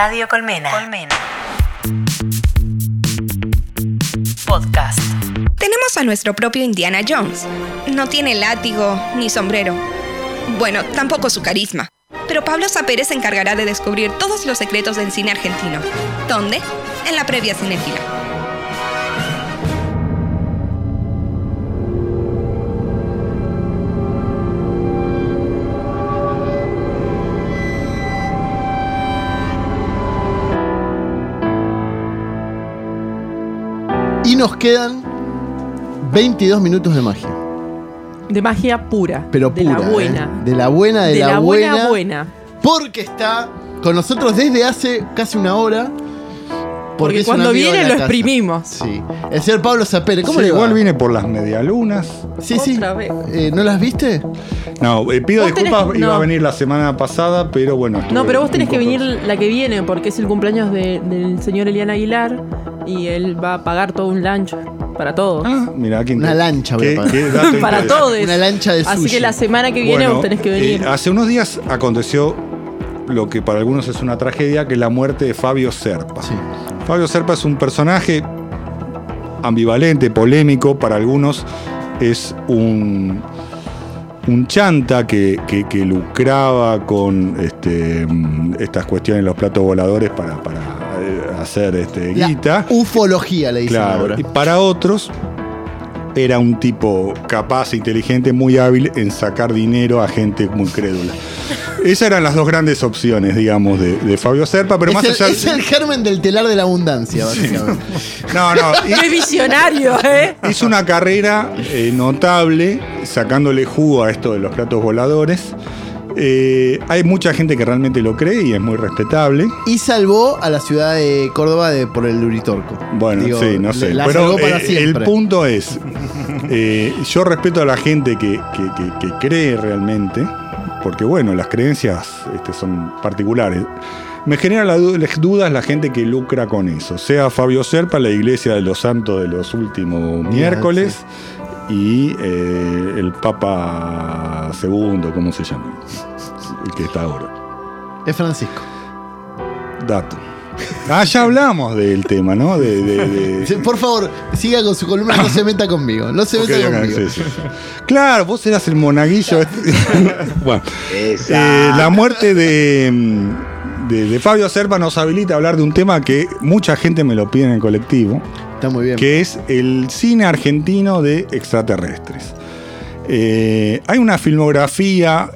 Radio Colmena. Colmena. Podcast. Tenemos a nuestro propio Indiana Jones. No tiene látigo ni sombrero. Bueno, tampoco su carisma. Pero Pablo Sapere se encargará de descubrir todos los secretos del cine argentino. ¿Dónde? En la previa cinéfila. Y nos quedan 22 minutos de magia. De magia pura. Pero pura. De la buena. De la buena, de la buena. Porque está con nosotros desde hace casi una hora. Porque cuando viene lo exprimimos. Sí. El señor Pablo Sapere, ¿cómo le va? Igual vine por las medialunas. Sí. Otra vez. ¿No las viste? No, pido disculpas, no. Iba a venir la semana pasada, pero bueno. No, pero vos tenés que venir la que viene, porque es el cumpleaños del señor Elian Aguilar y él va a pagar todo un lunch para todos. Ah, mira, una lancha voy a pagar. Para todos. Una lancha de sushi. Así que la semana que viene vos tenés que venir. Hace unos días aconteció lo que para algunos es una tragedia, que es la muerte de Fabio Zerpa. Sí. Fabio Zerpa es un personaje ambivalente, polémico. Para algunos es un chanta que lucraba con estas cuestiones, los platos voladores para hacer guita. Ufología le dicen, claro, ahora. Y para otros era un tipo capaz, inteligente, muy hábil en sacar dinero a gente muy crédula. Esas eran las dos grandes opciones, digamos, de Fabio Zerpa, pero más allá... Es el germen del telar de la abundancia, básicamente. Sí. No. ¡Qué visionario, eh! Hizo una carrera notable, sacándole jugo a esto de los platos voladores. Hay mucha gente que realmente lo cree y es muy respetable. Y salvó a la ciudad de Córdoba por el Uritorco. Bueno, digo, sí, no sé. Pero el punto es, yo respeto a la gente que cree realmente, porque bueno, las creencias son particulares. Me genera las dudas la gente que lucra con eso. Sea Fabio Zerpa, la Iglesia de los Santos de los Últimos Miércoles, sí. Y el Papa II, ¿cómo se llama? El que está ahora. Es Francisco. Dato. Ya hablamos del tema, ¿no? Por favor, siga con su columna, no se meta conmigo. No se meta conmigo. Sí. Claro, vos eras el monaguillo. Bueno, la muerte de Fabio Zerpa nos habilita a hablar de un tema que mucha gente me lo pide en el colectivo. Está muy bien. Que es el cine argentino de extraterrestres. Hay una filmografía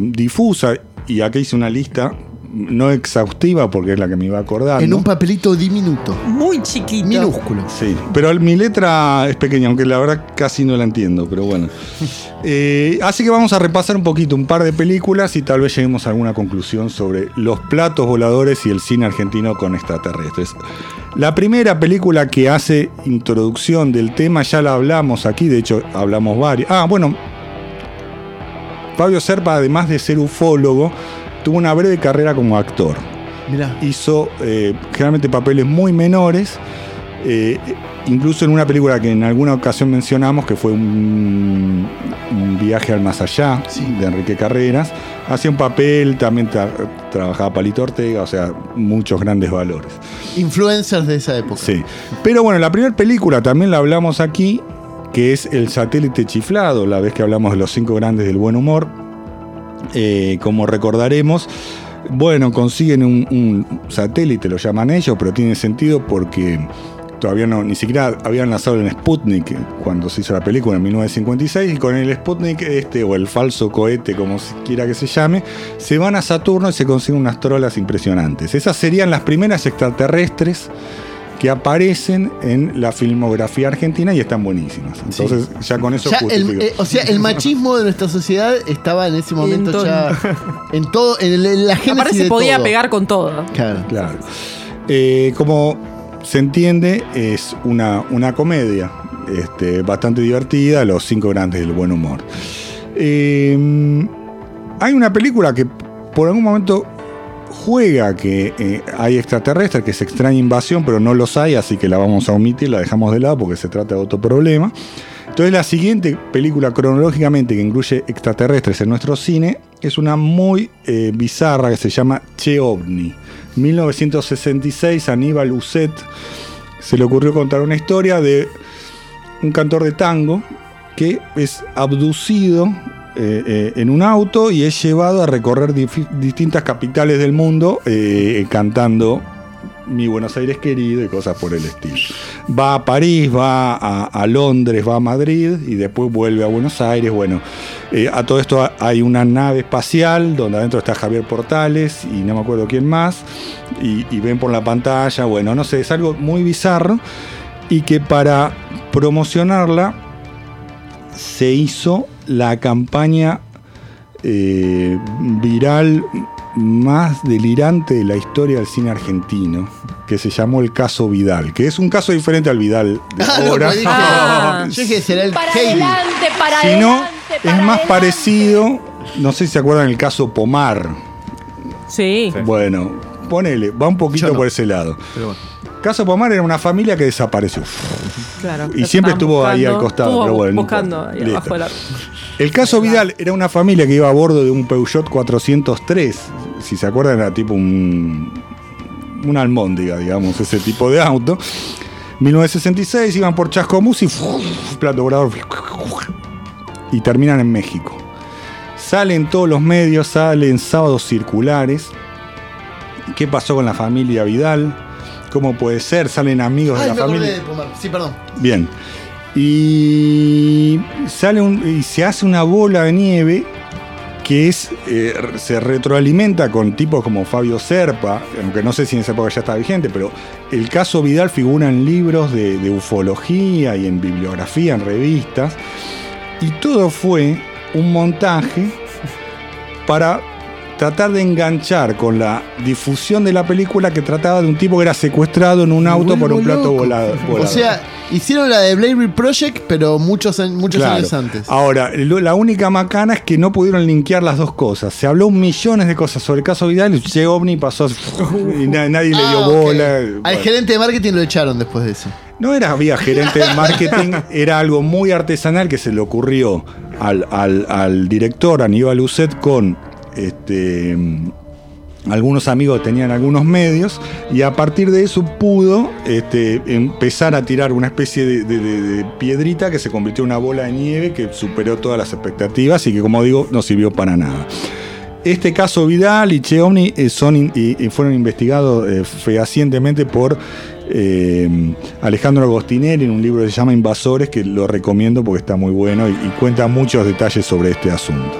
difusa, y acá hice una lista no exhaustiva porque es la que me iba acordando. En un papelito diminuto. Muy chiquito. Minúsculo. Sí, pero mi letra es pequeña, aunque la verdad casi no la entiendo, pero bueno. Así que vamos a repasar un poquito, un par de películas y tal vez lleguemos a alguna conclusión sobre los platos voladores y el cine argentino con extraterrestres. La primera película que hace introducción del tema, ya la hablamos aquí, de hecho hablamos varias. Fabio Zerpa, además de ser ufólogo, tuvo una breve carrera como actor. Mirá. Hizo generalmente papeles muy menores, incluso en una película que en alguna ocasión mencionamos, que fue un viaje al más allá, sí, de Enrique Carreras. Hacía un papel, también trabajaba Palito Ortega, o sea, muchos grandes valores. Influencers de esa época. Sí. Pero bueno, la primera película, también la hablamos aquí, que es El satélite chiflado, la vez que hablamos de Los cinco grandes del buen humor. Como recordaremos, bueno, consiguen un satélite, lo llaman ellos, pero tiene sentido porque todavía ni siquiera habían lanzado el Sputnik cuando se hizo la película en 1956, y con el Sputnik o el falso cohete, como quiera que se llame, se van a Saturno y se consiguen unas trolas impresionantes. Esas serían las primeras extraterrestres que aparecen en la filmografía argentina y están buenísimas. Entonces, sí, ya con eso justifico. El machismo de nuestra sociedad estaba en ese momento en todo, en la génesis. Aparte se podía pegar con todo. Claro. Como se entiende, es una comedia bastante divertida, Los cinco grandes del buen humor. Hay una película que por algún momento juega que hay extraterrestres, que se extraña invasión, pero no los hay, así que la vamos a omitir, la dejamos de lado porque se trata de otro problema. Entonces la siguiente película cronológicamente que incluye extraterrestres en nuestro cine es una muy bizarra que se llama Che Ovni, 1966, Aníbal Uzzet se le ocurrió contar una historia de un cantor de tango que es abducido en un auto y es llevado a recorrer distintas capitales del mundo cantando Mi Buenos Aires querido y cosas por el estilo. Va a París, va a Londres, va a Madrid y después vuelve a Buenos Aires. Bueno, a todo esto hay una nave espacial donde adentro está Javier Portales y no me acuerdo quién más, y ven por la pantalla, bueno, no sé, es algo muy bizarro y que para promocionarla se hizo la campaña viral más delirante de la historia del cine argentino, que se llamó el Caso Vidal, que es un caso diferente al Vidal de ahora. Yo dije, será el para Heidi. Adelante, para si adelante, no, para es más adelante. Parecido, no sé si se acuerdan el caso Pomar. Sí. Bueno, ponele, va un poquito por ese lado. Pero bueno. Caso Pomar era una familia que desapareció. Claro, y siempre estuvo buscando, ahí al costado. Estuvo pero bueno, buscando ahí abajo de la... El caso Vidal era una familia que iba a bordo de un Peugeot 403. Si se acuerdan, era tipo una almóndiga, digamos, ese tipo de auto. 1966, iban por Chascomús y plato volador. Y terminan en México. Salen todos los medios, salen sábados circulares. ¿Qué pasó con la familia Vidal? ¿Cómo puede ser? Salen amigos de la familia. Sí, perdón. Bien. Y sale y se hace una bola de nieve que es se retroalimenta con tipos como Fabio Zerpa, aunque no sé si en esa época ya está vigente, pero el caso Vidal figura en libros de ufología y en bibliografía, en revistas, y todo fue un montaje para tratar de enganchar con la difusión de la película que trataba de un tipo que era secuestrado en un auto por un plato volador. O sea, hicieron la de Blade Project, pero muchos claro. años antes. Ahora, la única macana es que no pudieron linkear las dos cosas. Se habló millones de cosas sobre el caso Vidal, Che Ovni pasó y nadie le dio bola. Okay. Al gerente de marketing lo echaron después de eso. No había gerente de marketing, era algo muy artesanal que se le ocurrió al director Aníbal Uzzet con algunos amigos tenían algunos medios y a partir de eso pudo empezar a tirar una especie de piedrita que se convirtió en una bola de nieve que superó todas las expectativas y que, como digo, no sirvió para nada. Este caso Vidal y Che Ovni fueron investigados fehacientemente por Alejandro Agostinelli en un libro que se llama Invasores, que lo recomiendo porque está muy bueno y cuenta muchos detalles sobre este asunto.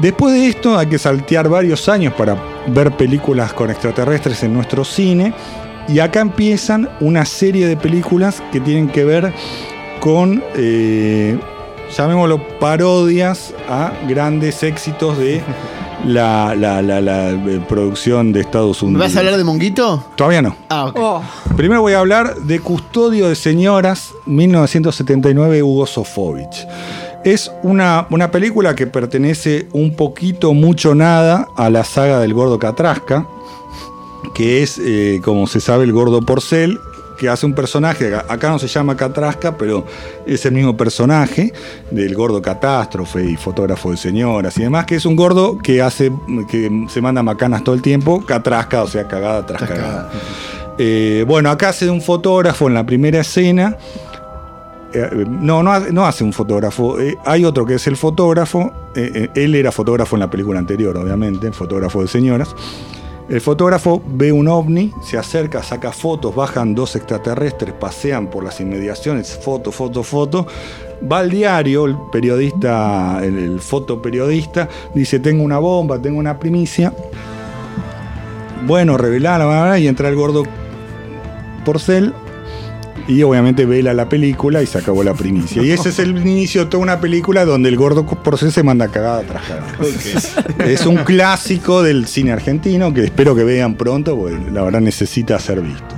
Después de esto hay que saltear varios años para ver películas con extraterrestres en nuestro cine, y acá empiezan una serie de películas que tienen que ver con, llamémoslo, parodias a grandes éxitos de la producción de Estados Unidos. ¿Me vas a hablar de Monguito? Todavía no. Ah, okay. Primero voy a hablar de Custodio de Señoras, 1979, Hugo Sofovich. Es una película que pertenece un poquito, mucho, nada a la saga del Gordo Catrasca, que es, como se sabe, el Gordo Porcel, que hace un personaje, acá no se llama Catrasca, pero es el mismo personaje del Gordo Catástrofe y fotógrafo de señoras y demás, que es un gordo que se manda macanas todo el tiempo, Catrasca, o sea, cagada tras cagada. Bueno, acá hace de un fotógrafo en la primera escena. No hace un fotógrafo, hay otro que es el fotógrafo, él era fotógrafo en la película anterior, obviamente, fotógrafo de señoras. El fotógrafo ve un ovni, se acerca, saca fotos, bajan dos extraterrestres, pasean por las inmediaciones, foto, va al diario, el periodista, el fotoperiodista, dice: tengo una bomba, tengo una primicia. Bueno, revelala, y entra el Gordo Porcel. Y obviamente vela la película y se acabó la primicia. Y ese es el inicio de toda una película donde el Gordo Porcel se manda cagada tras cagada. Okay. Es un clásico del cine argentino que espero que vean pronto, porque la verdad necesita ser visto.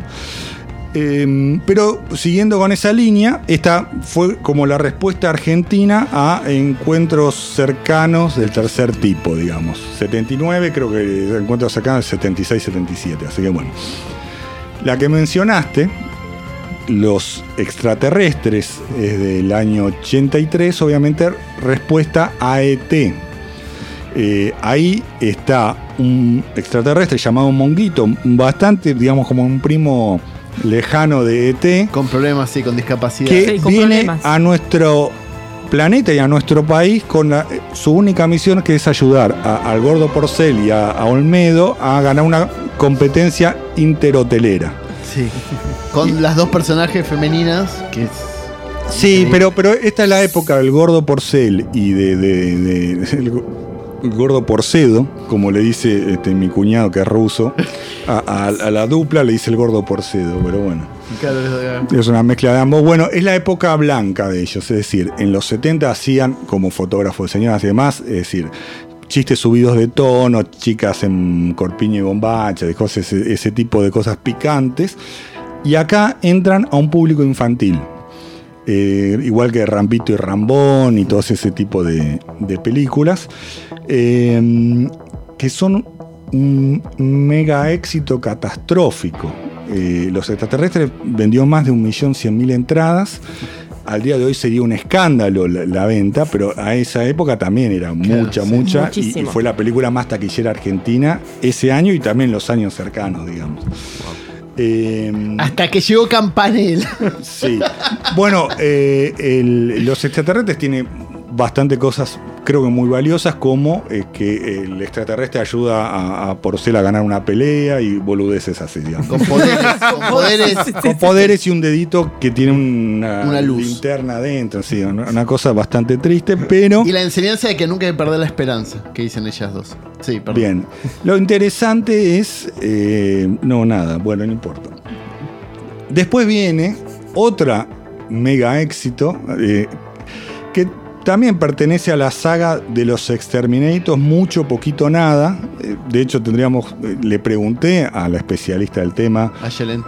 Pero siguiendo con esa línea, esta fue como la respuesta argentina a encuentros cercanos del tercer tipo, digamos. 79, creo que encuentros cercanos, 76, 77. Así que bueno. La que mencionaste, Los Extraterrestres, es del año 83, obviamente respuesta a ET. Ahí está un extraterrestre llamado Monguito, bastante, digamos, como un primo lejano de ET. Con problemas, sí, con discapacidad. Que sí, con viene problemas. A nuestro planeta y a nuestro país con su única misión, que es ayudar al Gordo Porcel y a Olmedo a ganar una competencia interhotelera. Sí, con las dos personajes femeninas que... Sí, pero esta es la época del Gordo Porcel y el Gordo Porcedo, como le dice mi cuñado que es ruso, a la dupla le dice el Gordo Porcedo, pero bueno. Claro. Es una mezcla de ambos. Bueno, es la época blanca de ellos, es decir, en los 70 hacían, como fotógrafos, señoras y demás, es decir, chistes subidos de tono, chicas en corpiño y bombacha, de cosas, ese tipo de cosas picantes. Y acá entran a un público infantil. Igual que Rambito y Rambón y todo ese tipo de películas que son un mega éxito catastrófico. Los Extraterrestres vendió más de 1.100.000 entradas. Al día de hoy sería un escándalo la venta, pero a esa época también era mucha y fue la película más taquillera argentina ese año y también los años cercanos, digamos. Wow. Hasta que llegó Campanella. Sí. Bueno, los extraterrestres tienen bastante cosas, creo que muy valiosas, como que el extraterrestre ayuda a Porcel a ganar una pelea y boludeces así, digamos. Con poderes y un dedito que tiene una luz. Linterna adentro, sí, una cosa bastante triste, pero... Y la enseñanza de que nunca hay que perder la esperanza, que dicen ellas dos. Sí, perdón. Bien. Lo interesante es... no importa. Después viene otra mega éxito que... También pertenece a la saga de los Exterminatos, mucho, poquito, nada. De hecho, le pregunté a la especialista del tema, a Yelén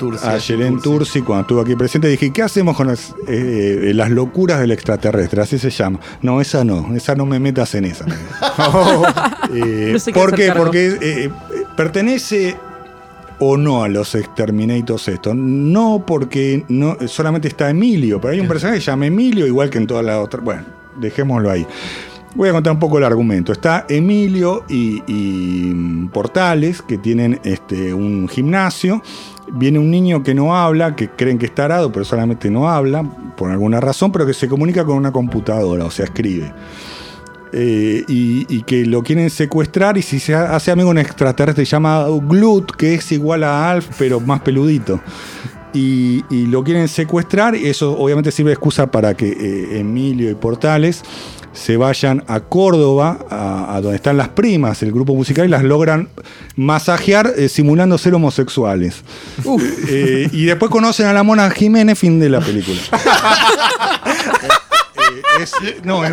Tursi, cuando estuvo aquí presente, dije, ¿qué hacemos con las locuras del extraterrestre? Así se llama. No, esa no me metas en esa. No sé ¿por qué? Porque pertenece... o no a los Exterminators esto. No, porque no, solamente está Emilio, pero hay un personaje que se llama Emilio, igual que en todas las otras. Bueno, dejémoslo ahí. Voy a contar un poco el argumento. Está Emilio y Portales, que tienen un gimnasio. Viene un niño que no habla, que creen que está arado, pero solamente no habla, por alguna razón, pero que se comunica con una computadora, o sea, escribe. Y que lo quieren secuestrar, y si se hace amigo un extraterrestre llamado Glut, que es igual a Alf pero más peludito, y lo quieren secuestrar. Eso obviamente sirve de excusa para que Emilio y Portales se vayan a Córdoba, a donde están las primas, el grupo musical, y las logran masajear simulando ser homosexuales. Y después conocen a la Mona Jiménez, fin de la película. Es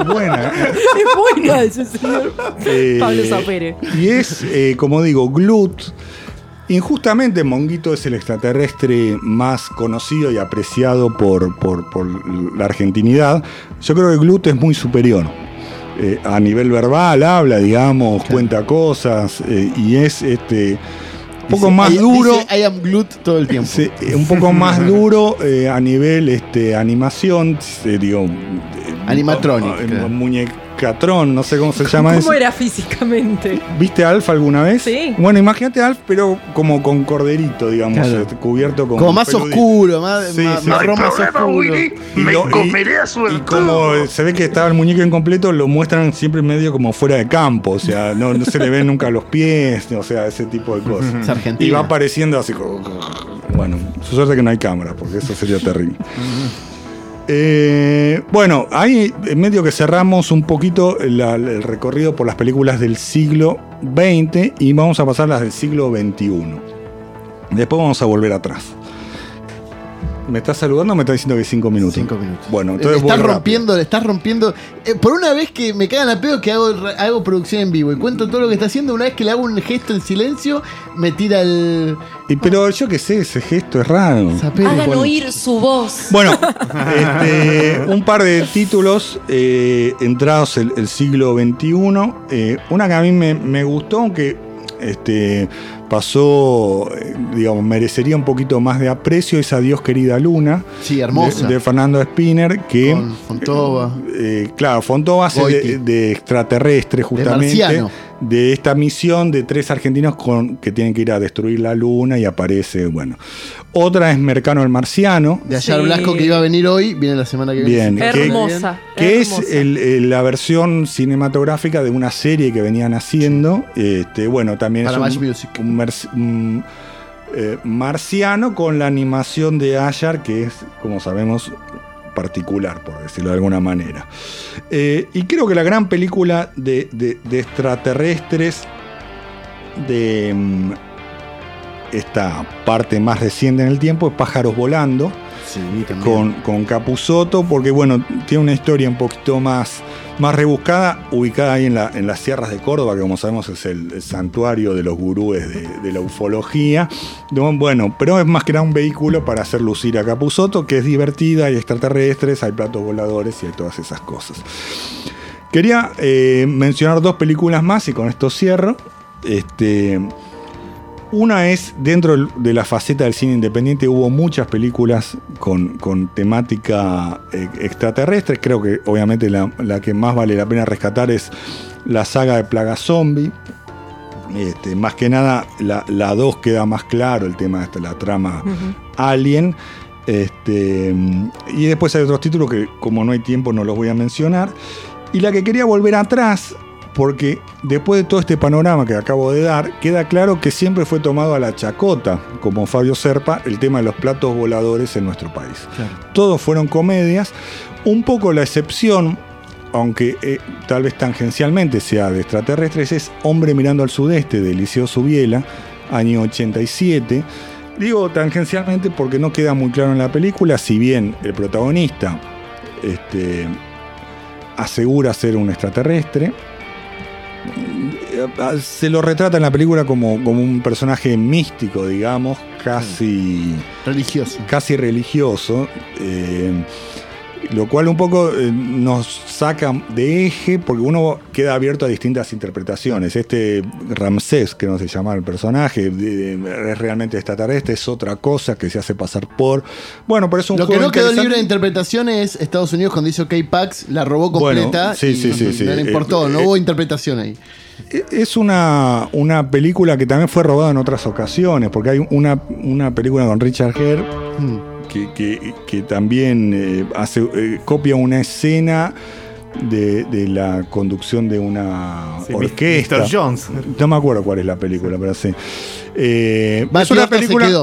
buena. Es buena ese señor Pablo Sapere. Y es, como digo, Glut. Injustamente, Monguito es el extraterrestre más conocido y apreciado por la argentinidad. Yo creo que Glut es muy superior. A nivel verbal, habla, digamos, claro, cuenta cosas, y es un poco más duro. Dice, I am Glut todo el tiempo. Un poco más duro a nivel animación, animatronic. Muñecatrón, no sé cómo se llama eso. ¿Cómo era físicamente? ¿Viste Alf alguna vez? Sí. Bueno, imagínate Alf, pero como con corderito, digamos, claro, cubierto con... Como más peludito. Oscuro, marrón más oscuro. Y como se ve que estaba el muñeco incompleto, lo muestran siempre medio como fuera de campo, o sea, no se le ven nunca los pies, o sea, ese tipo de cosas. Es argentino. Y va apareciendo así como... Bueno, su suerte que no hay cámara, porque eso sería terrible. Bueno, ahí medio que cerramos un poquito el recorrido por las películas del siglo XX y vamos a pasar las del siglo XXI. Después vamos a volver atrás. ¿Me estás saludando o me estás diciendo que 5 minutos? 5 minutos. Bueno, entonces estás rompiendo. Por una vez que me cagan a pedo que hago producción en vivo y cuento todo lo que está haciendo, una vez que le hago un gesto en silencio, me tira el... Pero yo qué sé, ese gesto es raro. Hagan oír su voz. Bueno, un par de títulos entrados el siglo XXI. Una que a mí me gustó, aunque... pasó, digamos, merecería un poquito más de aprecio, es Adiós querida luna, sí, hermosa, de Fernando Spinner, que con Fontoba, claro, Fontoba hace de extraterrestre, justamente de esta misión de tres argentinos que tienen que ir a destruir la luna, y aparece, bueno. Otra es Mercano el marciano. De ayer, sí. Blasco, que iba a venir hoy, viene la semana que viene. Bien, hermosa. Que hermosa. Es la versión cinematográfica de una serie que venían haciendo. Bueno, también para es un marciano con la animación de Ayar, que es, como sabemos, particular, por decirlo de alguna manera. Y creo que la gran película de extraterrestres de esta parte más reciente en el tiempo es Pájaros volando, sí, con Capusoto, porque bueno, tiene una historia un poquito más rebuscada, ubicada ahí en las sierras de Córdoba, que como sabemos es el santuario de los gurúes de la ufología. Bueno, pero es más que nada un vehículo para hacer lucir a Capusoto, que es divertida, hay extraterrestres, hay platos voladores y hay todas esas cosas. Quería mencionar dos películas más y con esto cierro. Una es, dentro de la faceta del cine independiente, hubo muchas películas con temática extraterrestre. Creo que obviamente la que más vale la pena rescatar es la saga de Plaga Zombie. Más que nada, la 2 queda más claro el tema de la trama Alien. Y después hay otros títulos que, como no hay tiempo, no los voy a mencionar. Y la que quería volver atrás, porque después de todo este panorama que acabo de dar, queda claro que siempre fue tomado a la chacota, como Fabio Zerpa, el tema de los platos voladores en nuestro país. Claro. Todos fueron comedias, un poco la excepción, aunque tal vez tangencialmente sea de extraterrestres, es Hombre mirando al sudeste, de Eliseo Subiela, año 87. Digo tangencialmente porque no queda muy claro en la película, si bien el protagonista asegura ser un extraterrestre. Se lo retrata en la película como un personaje místico, digamos, casi religioso. Casi religioso, lo cual un poco nos saca de eje, porque uno queda abierto a distintas interpretaciones. Ramsés, que no se llama el personaje, es realmente extraterrestre, es otra cosa que se hace pasar por... Bueno, pero es un juego interesante. Lo que no quedó libre de interpretación es Estados Unidos, cuando hizo K-Pax, la robó completa, bueno, sí, no le importó, no hubo interpretación ahí. Es una película que también fue robada en otras ocasiones, porque hay una película con Richard Gere... Que también copia una escena de la conducción de una orquesta. Mr. Jones. No me acuerdo cuál es la película, pero sí.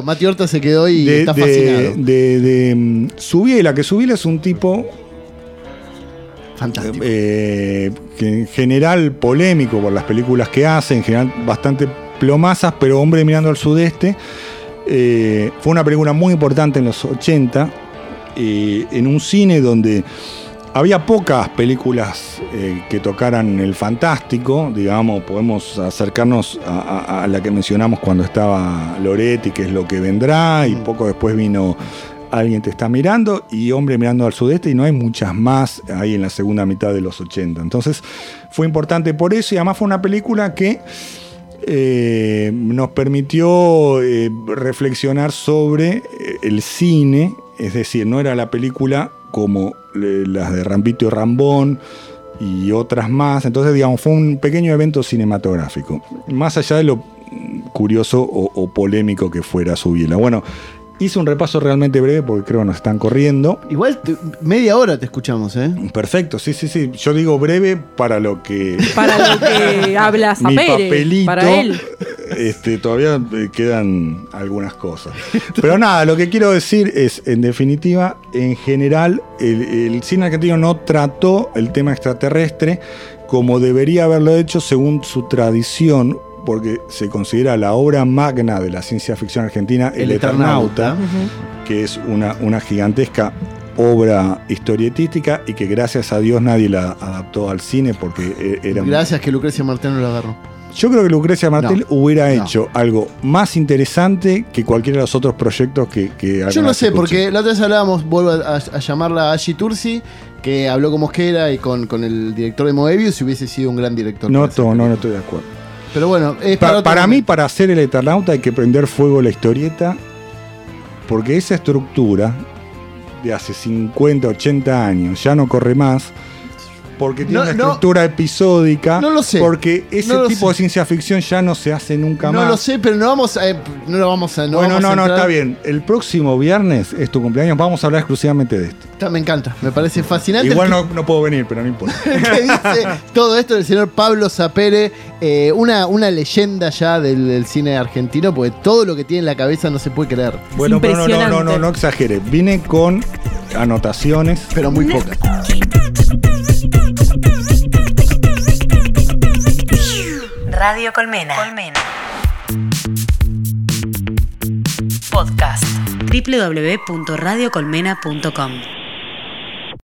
Mati Horta se quedó y está fascinado. De Subiela, que Subiela es un tipo fantástico. Que en general polémico por las películas que hace, en general bastante plomazas, pero Hombre mirando al sudeste. Fue una película muy importante en los 80, en un cine donde había pocas películas que tocaran el fantástico, digamos, podemos acercarnos a la que mencionamos cuando estaba Loretti, que es Lo que vendrá, y poco después vino Alguien te está mirando, y Hombre mirando al sudeste, y no hay muchas más ahí en la segunda mitad de los 80. Entonces fue importante por eso, y además fue una película que... nos permitió reflexionar sobre el cine, es decir, no era la película como las de Rambito y Rambón y otras más. Entonces, digamos, fue un pequeño evento cinematográfico, más allá de lo curioso o polémico que fuera Subiela. Bueno, hice un repaso realmente breve porque creo que nos están corriendo. Igual media hora te escuchamos, ¿eh? Perfecto, sí. Yo digo breve para lo que... Para lo que habla Sapere. Mi papelito, para él. Todavía quedan algunas cosas. Pero nada, lo que quiero decir es, en definitiva, en general, el cine argentino no trató el tema extraterrestre como debería haberlo hecho según su tradición, porque se considera la obra magna de la ciencia ficción argentina, El Eternauta, que es una gigantesca obra historietística y que gracias a Dios nadie la adaptó al cine porque era... Gracias que Lucrecia Martel no la agarró. Yo creo que Lucrecia Martel hubiera hecho algo más interesante que cualquiera de los otros proyectos que yo no sé, escuché. Porque la otra vez hablábamos, vuelvo a llamarla a Ashi Tursi, que habló con Mosquera y con el director de Moebius, y hubiese sido un gran director. No estoy de acuerdo. Pero bueno, es para mí, para hacer el Eternauta hay que prender fuego la historieta, porque esa estructura de hace 50, 80 años ya no corre más, porque tiene una estructura episódica. No lo sé. Porque ese tipo de ciencia ficción ya no se hace nunca más. No lo sé, pero no vamos a. No, está bien. El próximo viernes es tu cumpleaños. Vamos a hablar exclusivamente de esto. Me encanta, me parece fascinante. Igual no puedo venir, pero no importa. ¿Qué dice todo esto del señor Pablo Sapere? Una leyenda ya del cine argentino, porque todo lo que tiene en la cabeza no se puede creer. Bueno, pero no exagere. Vine con anotaciones, pero muy pocas. Radio Colmena. Podcast www.radiocolmena.com